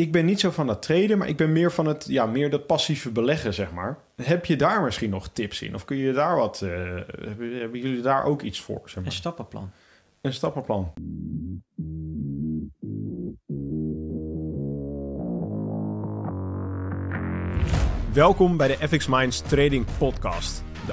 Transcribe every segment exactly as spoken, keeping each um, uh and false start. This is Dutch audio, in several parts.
ik ben niet zo van dat traden, maar ik ben meer van het, ja, meer dat passieve beleggen, zeg maar. Heb je daar misschien nog tips in? Of kun je daar wat, uh, hebben jullie daar ook iets voor? Zeg maar? Een stappenplan. Een stappenplan. Welkom bij de FXMinds Trading Podcast. De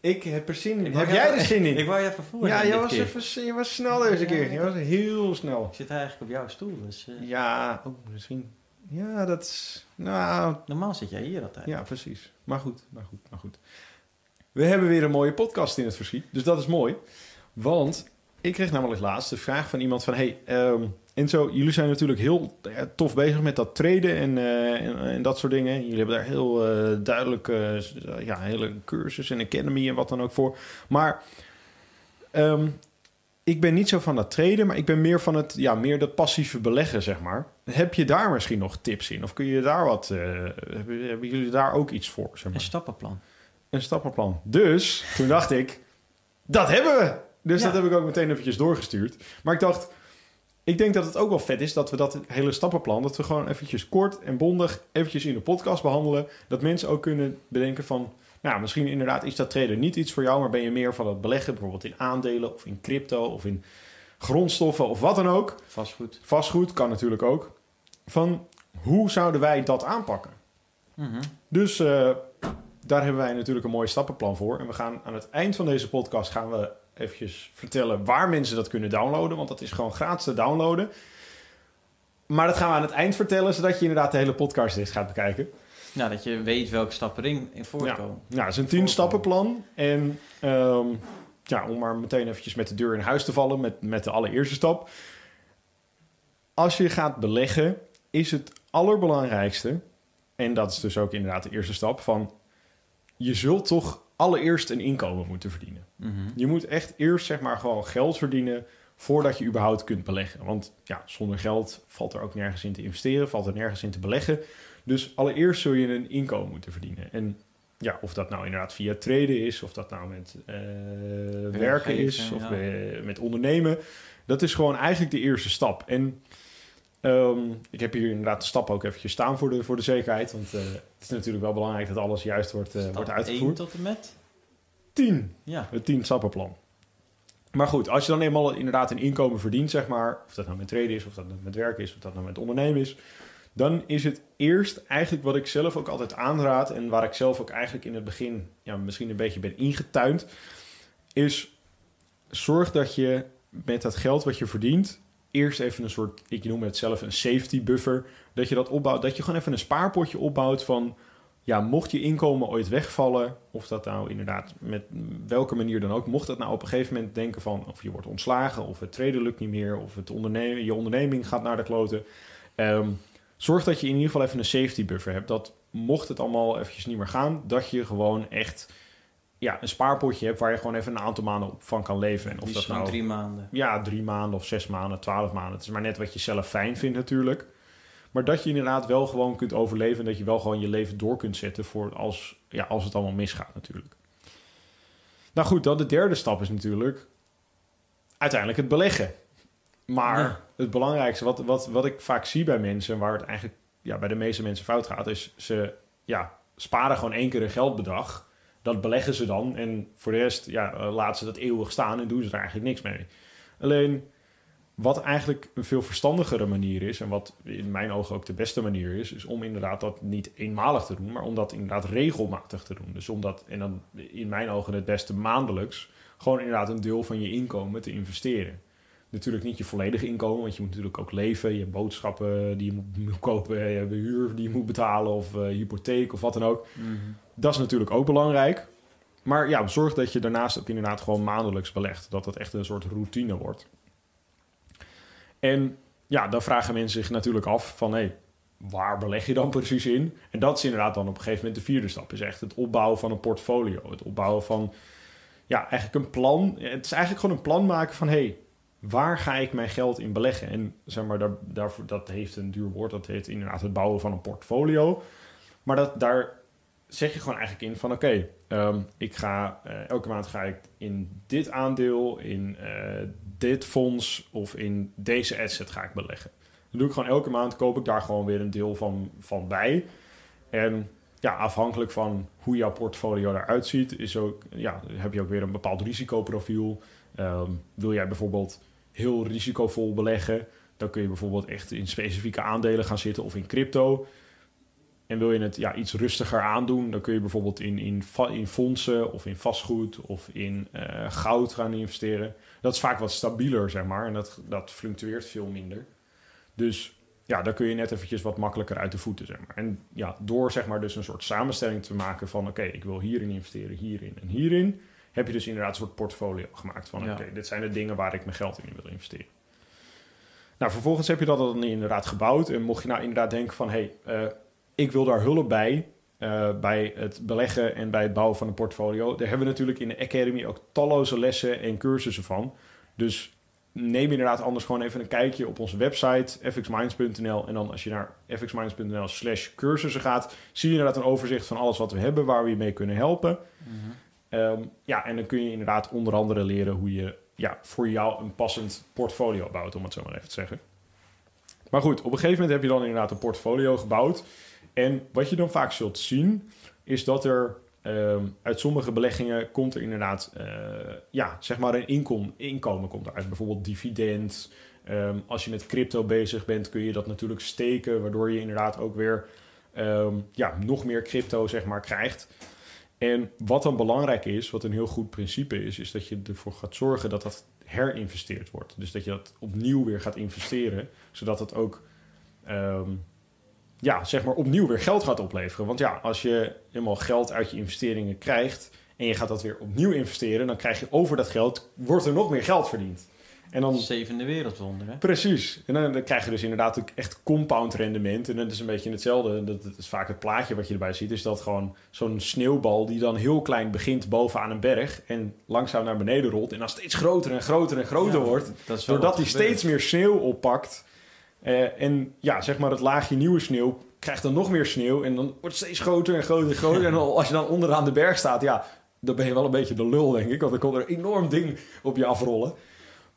Ik heb er zin in. Heb jij er zin in? Ik wou je even voordoen. Ja, je was, even, je was snel deze ja, keer. Je was heel snel. Ik zit eigenlijk op jouw stoel. Dus, uh... Ja, oh, misschien. Ja, dat is... Nou... Normaal zit jij hier altijd. Ja, precies. Maar goed, maar goed, maar goed. We hebben weer een mooie podcast in het verschiet. Dus dat is mooi. Want ik kreeg namelijk laatst de vraag van iemand van... Hey, um, En zo, jullie zijn natuurlijk heel ja, tof bezig met dat traden en, uh, en, en dat soort dingen. Jullie hebben daar heel uh, duidelijk uh, ja, hele cursus en academy en wat dan ook voor. Maar um, ik ben niet zo van dat traden, maar ik ben meer van het, ja, meer dat passieve beleggen, zeg maar. Heb je daar misschien nog tips in? Of kun je daar wat, uh, hebben, hebben jullie daar ook iets voor? Zeg maar? Een stappenplan. Een stappenplan. Dus toen dacht ik, dat hebben we! Dus ja. Dat heb ik ook meteen eventjes doorgestuurd. Maar ik dacht... Ik denk dat het ook wel vet is dat we dat hele stappenplan... dat we gewoon eventjes kort en bondig eventjes in de podcast behandelen. Dat mensen ook kunnen bedenken van... nou, misschien inderdaad is dat traden niet iets voor jou... maar ben je meer van het beleggen, bijvoorbeeld in aandelen... of in crypto of in grondstoffen of wat dan ook. Vastgoed. Vastgoed kan natuurlijk ook. Van hoe zouden wij dat aanpakken? Mm-hmm. Dus uh, daar hebben wij natuurlijk een mooi stappenplan voor. En we gaan aan het eind van deze podcast... gaan we eventjes vertellen waar mensen dat kunnen downloaden. Want dat is gewoon gratis te downloaden. Maar dat gaan we aan het eind vertellen... zodat je inderdaad de hele podcastlist gaat bekijken. Nou, dat je weet welke stappen erin voorkomen. Ja, nou, het is een tien stappenplan. En um, ja, om maar meteen eventjes met de deur in huis te vallen... met, met de allereerste stap. Als je gaat beleggen, is het allerbelangrijkste... en dat is dus ook inderdaad de eerste stap... van je zult toch... allereerst een inkomen moeten verdienen. Mm-hmm. Je moet echt eerst zeg maar gewoon geld verdienen... voordat je überhaupt kunt beleggen. Want ja, zonder geld valt er ook nergens in te investeren... valt er nergens in te beleggen. Dus allereerst zul je een inkomen moeten verdienen. En ja, of dat nou inderdaad via traden is... of dat nou met uh, werken is... of ja. bij, met ondernemen. Dat is gewoon eigenlijk de eerste stap. En um, ik heb hier inderdaad de stap ook eventjes staan voor de, voor de zekerheid... want uh, het is natuurlijk wel belangrijk dat alles juist wordt, uh, wordt uitgevoerd. één tot en met? tien. Ja. Het tien stappenplan. Maar goed, als je dan eenmaal inderdaad een inkomen verdient, zeg maar... of dat nou met traden is, of dat nou met werk is... of dat nou met ondernemen is... dan is het eerst eigenlijk wat ik zelf ook altijd aanraad... en waar ik zelf ook eigenlijk in het begin... ja, misschien een beetje ben ingetuind... is zorg dat je met dat geld wat je verdient... eerst even een soort, ik noem het zelf een safety buffer... dat je dat opbouwt, dat je gewoon even een spaarpotje opbouwt van... ja, mocht je inkomen ooit wegvallen... of dat nou inderdaad met welke manier dan ook... mocht dat nou op een gegeven moment denken van... of je wordt ontslagen, of het traden lukt niet meer... of het ondernemen, je onderneming gaat naar de kloten... Um, zorg dat je in ieder geval even een safety buffer hebt... dat mocht het allemaal eventjes niet meer gaan... dat je gewoon echt... ja, een spaarpotje hebt waar je gewoon even een aantal maanden op van kan leven. En of dat nou drie maanden. Ja, drie maanden of zes maanden, twaalf maanden. Het is maar net wat je zelf fijn vindt natuurlijk. Maar dat je inderdaad wel gewoon kunt overleven... en dat je wel gewoon je leven door kunt zetten voor als, ja, als het allemaal misgaat natuurlijk. Nou goed, dan de derde stap is natuurlijk... uiteindelijk het beleggen. Maar ja. Het belangrijkste, wat, wat, wat ik vaak zie bij mensen... waar het eigenlijk ja, bij de meeste mensen fout gaat... is ze ja, sparen gewoon één keer een geldbedrag... Dat beleggen ze dan en voor de rest ja, laten ze dat eeuwig staan en doen ze daar eigenlijk niks mee. Alleen wat eigenlijk een veel verstandigere manier is... en wat in mijn ogen ook de beste manier is... is om inderdaad dat niet eenmalig te doen... maar om dat inderdaad regelmatig te doen. Dus om dat, en dan in mijn ogen het beste maandelijks... gewoon inderdaad een deel van je inkomen te investeren. Natuurlijk niet je volledige inkomen, want je moet natuurlijk ook leven... je hebt boodschappen die je moet kopen, je hebt huur die je moet betalen... of uh, hypotheek of wat dan ook... Mm-hmm. Dat is natuurlijk ook belangrijk. Maar ja, zorg dat je daarnaast ook inderdaad gewoon maandelijks belegt. Dat dat echt een soort routine wordt. En ja, dan vragen mensen zich natuurlijk af van... hé, hey, waar beleg je dan precies in? En dat is inderdaad dan op een gegeven moment de vierde stap. Is echt het opbouwen van een portfolio. Het opbouwen van, ja, eigenlijk een plan. Het is eigenlijk gewoon een plan maken van, hé, hey, waar ga ik mijn geld in beleggen? En zeg maar, daar, daarvoor, dat heeft een duur woord. Dat heet inderdaad het bouwen van een portfolio. Maar dat, daar zeg je gewoon eigenlijk in van, oké, okay, um, ik ga uh, elke maand ga ik in dit aandeel, in uh, dit fonds of in deze asset ga ik beleggen. Dat doe ik gewoon elke maand, koop ik daar gewoon weer een deel van, van bij. En ja, afhankelijk van hoe jouw portfolio eruit ziet, is ook, ja, heb je ook weer een bepaald risicoprofiel. Um, wil jij bijvoorbeeld heel risicovol beleggen, dan kun je bijvoorbeeld echt in specifieke aandelen gaan zitten of in crypto. En wil je het ja, iets rustiger aandoen, dan kun je bijvoorbeeld in, in, in fondsen of in vastgoed of in uh, goud gaan investeren. Dat is vaak wat stabieler, zeg maar, en dat, dat fluctueert veel minder. Dus ja, daar kun je net eventjes wat makkelijker uit de voeten, zeg maar. En ja, door zeg maar dus een soort samenstelling te maken van, oké, okay, ik wil hierin investeren, hierin en hierin, heb je dus inderdaad een soort portfolio gemaakt van, ja. oké, okay, dit zijn de dingen waar ik mijn geld in wil investeren. Nou, vervolgens heb je dat dan inderdaad gebouwd. En mocht je nou inderdaad denken van, hé, hey, uh, ik wil daar hulp bij, uh, bij het beleggen en bij het bouwen van een portfolio. Daar hebben we natuurlijk in de Academy ook talloze lessen en cursussen van. Dus neem inderdaad anders gewoon even een kijkje op onze website f x minds punt n l. En dan als je naar f x minds punt n l slash cursussen gaat, zie je inderdaad een overzicht van alles wat we hebben, waar we je mee kunnen helpen. Mm-hmm. Um, ja, en dan kun je inderdaad onder andere leren hoe je ja, voor jou een passend portfolio bouwt, om het zo maar even te zeggen. Maar goed, op een gegeven moment heb je dan inderdaad een portfolio gebouwd. En wat je dan vaak zult zien, is dat er um, uit sommige beleggingen komt er inderdaad, uh, ja, zeg maar een inkom, inkomen komt eruit. Bijvoorbeeld dividend. Um, als je met crypto bezig bent, kun je dat natuurlijk steken, waardoor je inderdaad ook weer um, ja, nog meer crypto, zeg maar, krijgt. En wat dan belangrijk is, wat een heel goed principe is, is dat je ervoor gaat zorgen dat dat herinvesteerd wordt. Dus dat je dat opnieuw weer gaat investeren, zodat het ook um, ja, zeg maar opnieuw weer geld gaat opleveren. Want ja, als je helemaal geld uit je investeringen krijgt en je gaat dat weer opnieuw investeren, dan krijg je over dat geld, wordt er nog meer geld verdiend. En dan, zevende wereldwonder, hè? Precies. En dan, dan krijg je dus inderdaad ook echt compound rendement. En dat is een beetje hetzelfde. Dat, dat is vaak het plaatje wat je erbij ziet. Is dat gewoon zo'n sneeuwbal die dan heel klein begint bovenaan een berg. En langzaam naar beneden rolt. En dan steeds groter en groter en groter ja, wordt. Doordat hij steeds meer sneeuw oppakt. Uh, en ja, zeg maar het laagje nieuwe sneeuw krijgt dan nog meer sneeuw. En dan wordt het steeds groter en groter en groter. En als je dan onderaan de berg staat, ja, dan ben je wel een beetje de lul, denk ik. Want dan komt er een enorm ding op je afrollen.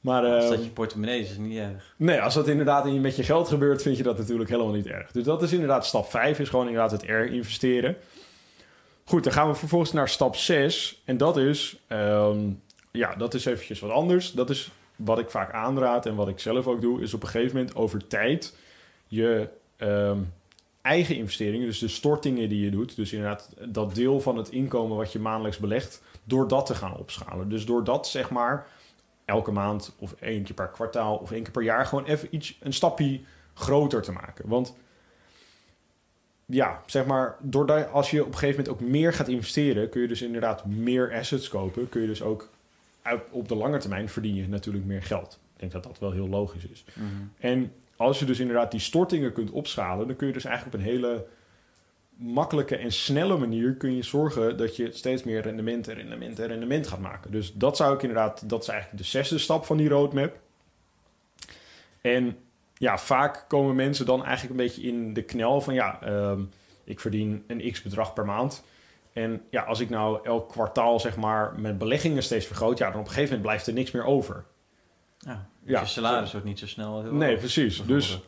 Maar, als dat um, je portemonnee is, is niet erg. Nee, als dat inderdaad met je geld gebeurt, vind je dat natuurlijk helemaal niet erg. Dus dat is inderdaad stap vijf, is gewoon inderdaad het R investeren. Goed, dan gaan we vervolgens naar stap zes. En dat is, um, ja, dat is eventjes wat anders. Dat is wat ik vaak aanraad en wat ik zelf ook doe, is op een gegeven moment over tijd je um, eigen investeringen, dus de stortingen die je doet, dus inderdaad dat deel van het inkomen wat je maandelijks belegt, door dat te gaan opschalen. Dus door dat, zeg maar, elke maand of één keer per kwartaal of één keer per jaar gewoon even iets, een stapje groter te maken. Want ja, zeg maar, doordat, als je op een gegeven moment ook meer gaat investeren, kun je dus inderdaad meer assets kopen. Kun je dus ook op de lange termijn verdien je natuurlijk meer geld. Ik denk dat dat wel heel logisch is. Mm-hmm. En als je dus inderdaad die stortingen kunt opschalen, dan kun je dus eigenlijk op een hele makkelijke en snelle manier kun je zorgen dat je steeds meer rendement en rendement en rendement gaat maken. Dus dat zou ik inderdaad, dat is eigenlijk de zesde stap van die roadmap. En ja, vaak komen mensen dan eigenlijk een beetje in de knel van ja, um, ik verdien een x bedrag per maand. En ja, als ik nou elk kwartaal zeg maar mijn beleggingen steeds vergroot, ja, dan op een gegeven moment blijft er niks meer over. Ja, ja. Je salaris wordt niet zo snel heel Nee, precies. Dus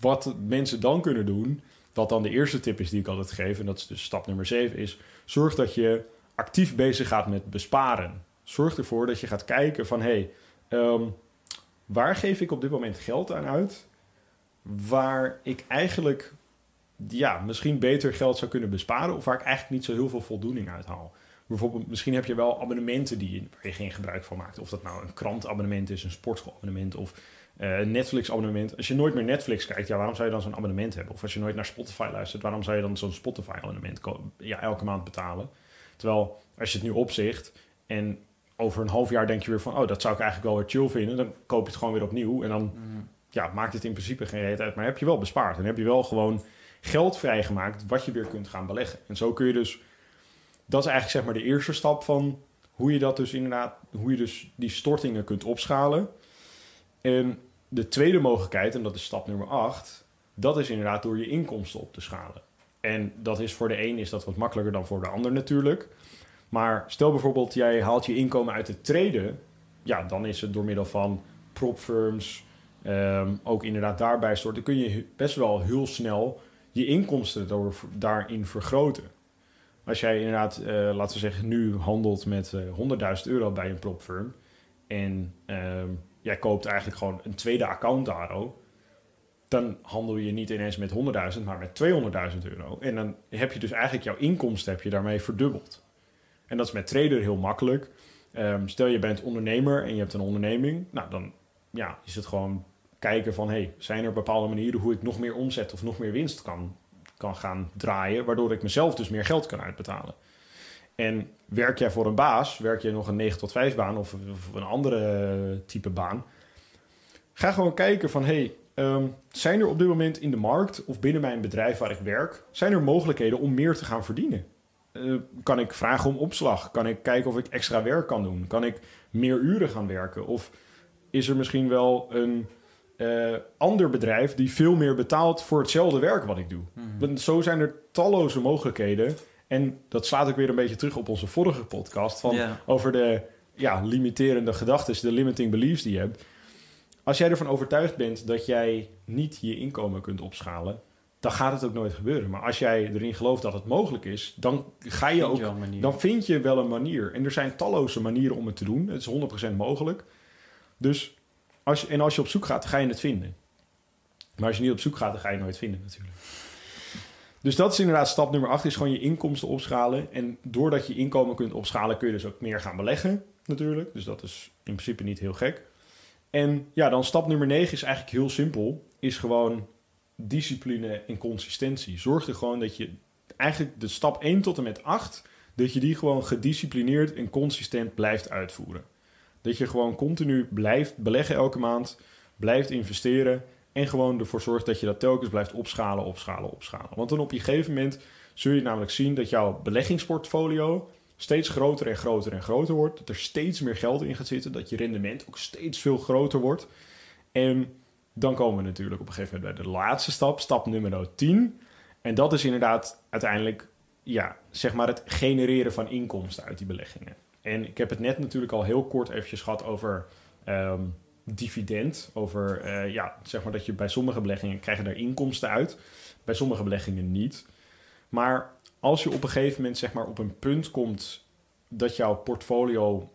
wat mensen dan kunnen doen, wat dan de eerste tip is die ik altijd geef, en dat is dus stap nummer zeven, is zorg dat je actief bezig gaat met besparen. Zorg ervoor dat je gaat kijken van, hé, hey, um, waar geef ik op dit moment geld aan uit, waar ik eigenlijk ja, misschien beter geld zou kunnen besparen, of waar ik eigenlijk niet zo heel veel voldoening uit haal. Bijvoorbeeld, misschien heb je wel abonnementen die je, waar je geen gebruik van maakt. Of dat nou een krantabonnement is, een sportschoolabonnement of Uh, Netflix-abonnement. Als je nooit meer Netflix kijkt, ja, waarom zou je dan zo'n abonnement hebben? Of als je nooit naar Spotify luistert, waarom zou je dan zo'n Spotify-abonnement ko- ja, elke maand betalen? Terwijl, als je het nu opzegt en over een half jaar denk je weer van, oh, dat zou ik eigenlijk wel weer chill vinden, dan koop je het gewoon weer opnieuw en dan mm. ja, maakt het in principe geen reet uit, maar heb je wel bespaard en heb je wel gewoon geld vrijgemaakt wat je weer kunt gaan beleggen. En zo kun je dus, dat is eigenlijk zeg maar de eerste stap van hoe je dat dus inderdaad, hoe je dus die stortingen kunt opschalen. En de tweede mogelijkheid, en dat is stap nummer acht, dat is inderdaad door je inkomsten op te schalen. En dat is voor de een is dat wat makkelijker dan voor de ander natuurlijk. Maar stel bijvoorbeeld, jij haalt je inkomen uit het traden. Ja, dan is het door middel van propfirms, um, ook inderdaad daarbij storten. Dan kun je best wel heel snel je inkomsten door, daarin vergroten. Als jij inderdaad, uh, laten we zeggen, nu handelt met uh, honderdduizend euro bij een propfirm. En um, jij koopt eigenlijk gewoon een tweede account daarover. Dan handel je niet ineens met honderdduizend, maar met tweehonderdduizend euro. En dan heb je dus eigenlijk jouw inkomsten heb je daarmee verdubbeld. En dat is met trader heel makkelijk. Um, stel je bent ondernemer en je hebt een onderneming. Nou, dan ja, is het gewoon kijken van, hey, zijn er bepaalde manieren hoe ik nog meer omzet of nog meer winst kan, kan gaan draaien, waardoor ik mezelf dus meer geld kan uitbetalen. En werk jij voor een baas, werk je nog een negen tot vijf baan of, of een andere type baan, ga gewoon kijken van, hey, Um, zijn er op dit moment in de markt of binnen mijn bedrijf waar ik werk, zijn er mogelijkheden om meer te gaan verdienen? Uh, kan ik vragen om opslag? Kan ik kijken of ik extra werk kan doen? Kan ik meer uren gaan werken? Of is er misschien wel een uh, ander bedrijf die veel meer betaalt voor hetzelfde werk wat ik doe? Mm-hmm. Want zo zijn er talloze mogelijkheden. En dat slaat ook weer een beetje terug op onze vorige podcast van yeah. over de ja, limiterende gedachten, de limiting beliefs die je hebt. Als jij ervan overtuigd bent dat jij niet je inkomen kunt opschalen, dan gaat het ook nooit gebeuren. Maar als jij erin gelooft dat het mogelijk is, dan ga je ook, dan vind je wel een manier. En er zijn talloze manieren om het te doen. Het is honderd procent mogelijk. Dus als je, en als je op zoek gaat, ga je het vinden. Maar als je niet op zoek gaat, dan ga je het nooit vinden natuurlijk. Dus dat is inderdaad stap nummer acht, is gewoon je inkomsten opschalen. En doordat je inkomen kunt opschalen, kun je dus ook meer gaan beleggen natuurlijk. Dus dat is in principe niet heel gek. En ja, dan stap nummer negen is eigenlijk heel simpel. Is gewoon discipline en consistentie. Zorg er gewoon dat je eigenlijk de stap één tot en met acht... dat je die gewoon gedisciplineerd en consistent blijft uitvoeren. Dat je gewoon continu blijft beleggen elke maand. Blijft investeren. En gewoon ervoor zorgt dat je dat telkens blijft opschalen, opschalen, opschalen. Want dan op een gegeven moment zul je namelijk zien dat jouw beleggingsportfolio steeds groter en groter en groter wordt. Dat er steeds meer geld in gaat zitten. Dat je rendement ook steeds veel groter wordt. En dan komen we natuurlijk op een gegeven moment bij de laatste stap. Stap nummer tien. En dat is inderdaad uiteindelijk ja, zeg maar het genereren van inkomsten uit die beleggingen. En ik heb het net natuurlijk al heel kort eventjes gehad over um, dividend. Over uh, ja, zeg maar dat je bij sommige beleggingen krijgen er inkomsten uit. Bij sommige beleggingen niet. Maar als je op een gegeven moment zeg maar op een punt komt dat jouw portfolio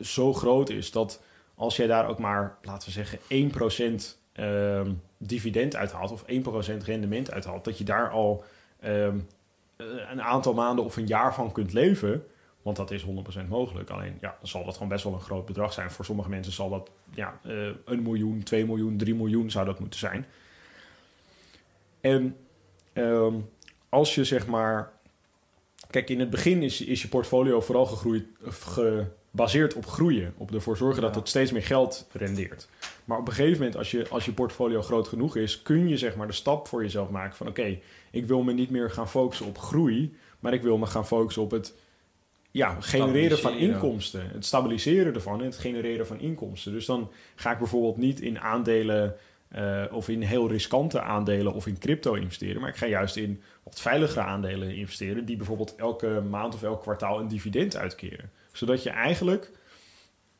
zo groot is dat als jij daar ook maar, laten we zeggen, één procent um, dividend uithaalt of één procent rendement uithaalt, dat je daar al um, een aantal maanden of een jaar van kunt leven, want dat is honderd procent mogelijk. Alleen ja, dan zal dat gewoon best wel een groot bedrag zijn. Voor sommige mensen zal dat ja, uh, een miljoen, twee miljoen, drie miljoen zou dat moeten zijn. En um, als je zeg maar... Kijk, in het begin is, is je portfolio vooral gegroeid, gebaseerd op groeien. Op ervoor zorgen dat het steeds meer geld rendeert. Maar op een gegeven moment, als je, als je portfolio groot genoeg is, kun je zeg maar de stap voor jezelf maken van oké, okay, ik wil me niet meer gaan focussen op groei, maar ik wil me gaan focussen op het ja, genereren van inkomsten. Het stabiliseren ervan en het genereren van inkomsten. Dus dan ga ik bijvoorbeeld niet in aandelen Uh, of in heel riskante aandelen of in crypto investeren. Maar ik ga juist in wat veiligere aandelen investeren die bijvoorbeeld elke maand of elk kwartaal een dividend uitkeren. Zodat je eigenlijk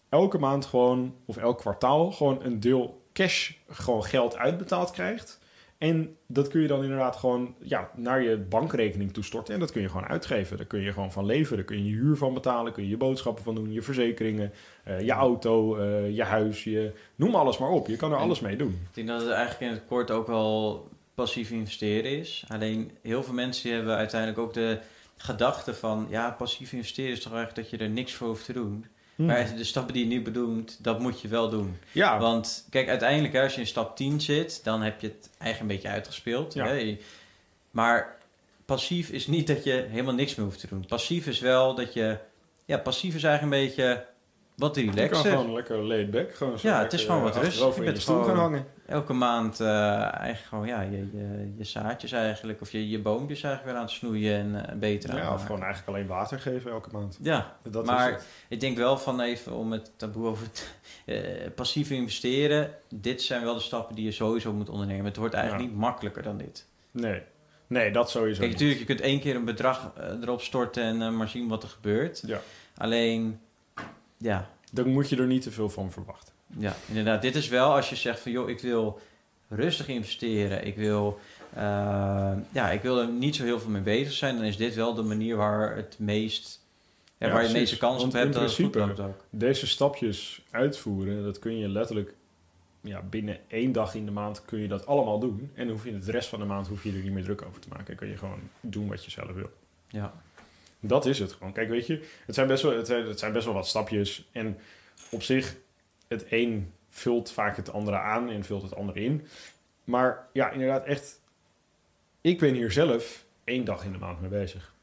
elke maand gewoon of elk kwartaal gewoon een deel cash, gewoon geld uitbetaald krijgt. En dat kun je dan inderdaad gewoon ja, naar je bankrekening toestorten. En dat kun je gewoon uitgeven. Daar kun je gewoon van leven. Daar kun je je huur van betalen. Kun je je boodschappen van doen. Je verzekeringen. Uh, je auto. Uh, je huis. Je, noem alles maar op. Je kan er en alles mee doen. Ik denk dat het eigenlijk in het kort ook wel passief investeren is. Alleen heel veel mensen hebben uiteindelijk ook de gedachte van ja, passief investeren is toch eigenlijk dat je er niks voor hoeft te doen. Hmm. Maar de stappen die je nu bedoelt, dat moet je wel doen. Ja. Want kijk, uiteindelijk als je in stap tien zit, dan heb je het eigenlijk een beetje uitgespeeld. Ja. Hè? Maar passief is niet dat je helemaal niks meer hoeft te doen. Passief is wel dat je... Ja, passief is eigenlijk een beetje wat relaxer. Je kan gewoon lekker laid back. Gewoon zo ja, lekker, het is gewoon wat rustig. Je bent stoel gaan hangen. Elke maand uh, eigenlijk gewoon ja, je, je, je zaadjes eigenlijk. Of je, je boompjes eigenlijk weer aan het snoeien en uh, beter aan. Ja, aanmaken. Of gewoon eigenlijk alleen water geven elke maand. Ja, dat maar is ik denk wel van even om het taboe over het uh, passief investeren. Dit zijn wel de stappen die je sowieso moet ondernemen. Het wordt eigenlijk ja. niet makkelijker dan dit. Nee. Nee, dat sowieso. Kijk, natuurlijk, je kunt één keer een bedrag uh, erop storten en uh, maar zien wat er gebeurt. Ja. Alleen, ja. Dan moet je er niet te veel van verwachten. Ja, inderdaad. Dit is wel als je zegt van, joh, ik wil rustig investeren. Ik wil, uh, ja, ik wil er niet zo heel veel mee bezig zijn. Dan is dit wel de manier waar het meest... Ja, ja, waar precies. je de meeste kans op hebt. In principe, dat het goed ook. Deze stapjes uitvoeren, dat kun je letterlijk... Ja, binnen één dag in de maand kun je dat allemaal doen. En dan hoef je de rest van de maand hoef je er niet meer druk over te maken. Dan kun je gewoon doen wat je zelf wil. Ja. Dat is het gewoon. Kijk, weet je, het zijn best wel, het zijn, het zijn best wel wat stapjes. En op zich, het een vult vaak het andere aan en vult het andere in. Maar ja, inderdaad echt... Ik ben hier zelf één dag in de maand mee bezig.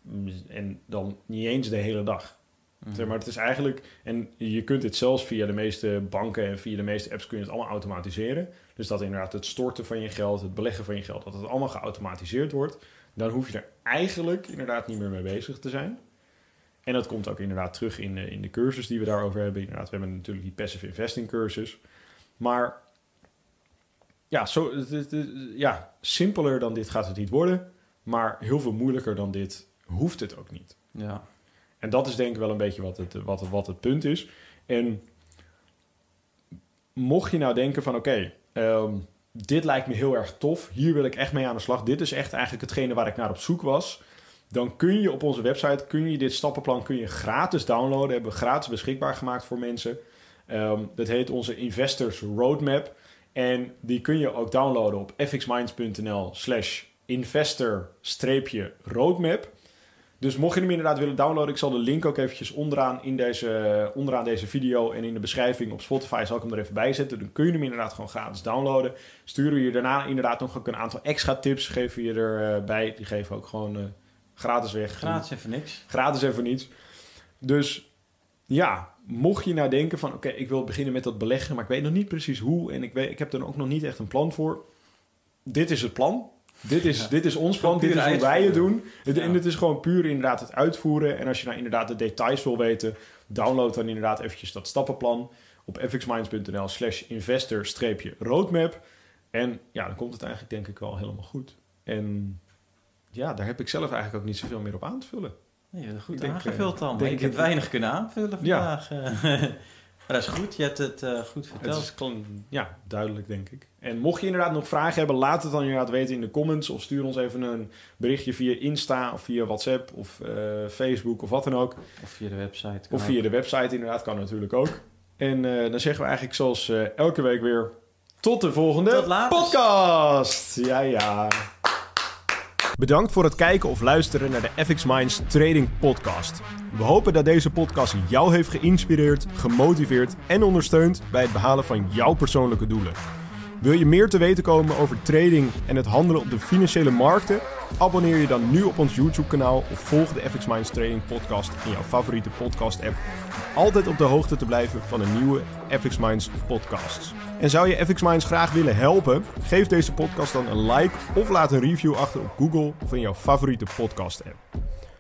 En dan niet eens de hele dag. Mm-hmm. Maar het is eigenlijk... En je kunt dit zelfs via de meeste banken en via de meeste apps kun je het allemaal automatiseren. Dus dat inderdaad het storten van je geld, het beleggen van je geld, dat het allemaal geautomatiseerd wordt. Dan hoef je er eigenlijk inderdaad niet meer mee bezig te zijn. En dat komt ook inderdaad terug in de, in de cursus die we daarover hebben. Inderdaad, we hebben natuurlijk die passive investing cursus. Maar ja, zo, ja, simpeler dan dit gaat het niet worden. Maar heel veel moeilijker dan dit hoeft het ook niet. Ja. En dat is denk ik wel een beetje wat het, wat het, wat het punt is. En mocht je nou denken van... oké, okay, um, dit lijkt me heel erg tof. Hier wil ik echt mee aan de slag. Dit is echt eigenlijk hetgene waar ik naar op zoek was. Dan kun je op onze website... kun je dit stappenplan kun je gratis downloaden. Hebben we gratis beschikbaar gemaakt voor mensen. Um, dat heet onze Investors Roadmap. En die kun je ook downloaden op fxminds.nl slash investor-roadmap. Dus mocht je hem inderdaad willen downloaden... ik zal de link ook eventjes onderaan, in deze, onderaan deze video... en in de beschrijving op Spotify zal ik hem er even bij zetten. Dan kun je hem inderdaad gewoon gratis downloaden. Sturen we je daarna inderdaad nog een aantal extra tips... geven we je erbij. Die geven we ook gewoon uh, gratis weg. Gratis en voor niks. Gratis en voor niets. Dus ja, mocht je nou denken van... oké, okay, ik wil beginnen met dat beleggen... maar ik weet nog niet precies hoe... en ik, weet, ik heb er ook nog niet echt een plan voor. Dit is het plan... Dit is, ja. dit is ons plan, dit is wat wij het doen. Het, ja. En dit is gewoon puur inderdaad het uitvoeren. En als je nou inderdaad de details wil weten... download dan inderdaad eventjes dat stappenplan... op fxminds.nl slash investor-roadmap. En ja, dan komt het eigenlijk denk ik wel helemaal goed. En ja, daar heb ik zelf eigenlijk ook niet zoveel meer op aan te vullen. Nee, je hebt goed ik aangevuld dan. Ik heb weinig kunnen aanvullen vandaag. Ja. Maar dat is goed, je hebt het uh, goed verteld. Het is klon, ja, duidelijk denk ik. En mocht je inderdaad nog vragen hebben, laat het dan inderdaad weten in de comments. Of stuur ons even een berichtje via Insta of via WhatsApp of uh, Facebook of wat dan ook. Of via de website. Of via ook. de website inderdaad, kan natuurlijk ook. En uh, dan zeggen we eigenlijk zoals uh, elke week weer, tot de volgende tot podcast! Ja, ja. Bedankt voor het kijken of luisteren naar de FXMinds Trading Podcast. We hopen dat deze podcast jou heeft geïnspireerd, gemotiveerd en ondersteund bij het behalen van jouw persoonlijke doelen. Wil je meer te weten komen over trading en het handelen op de financiële markten? Abonneer je dan nu op ons YouTube-kanaal of volg de FXMinds Trading Podcast in jouw favoriete podcast-app om altijd op de hoogte te blijven van de nieuwe FXMinds podcasts. En zou je FXMinds graag willen helpen? Geef deze podcast dan een like of laat een review achter op Google of in jouw favoriete podcast-app.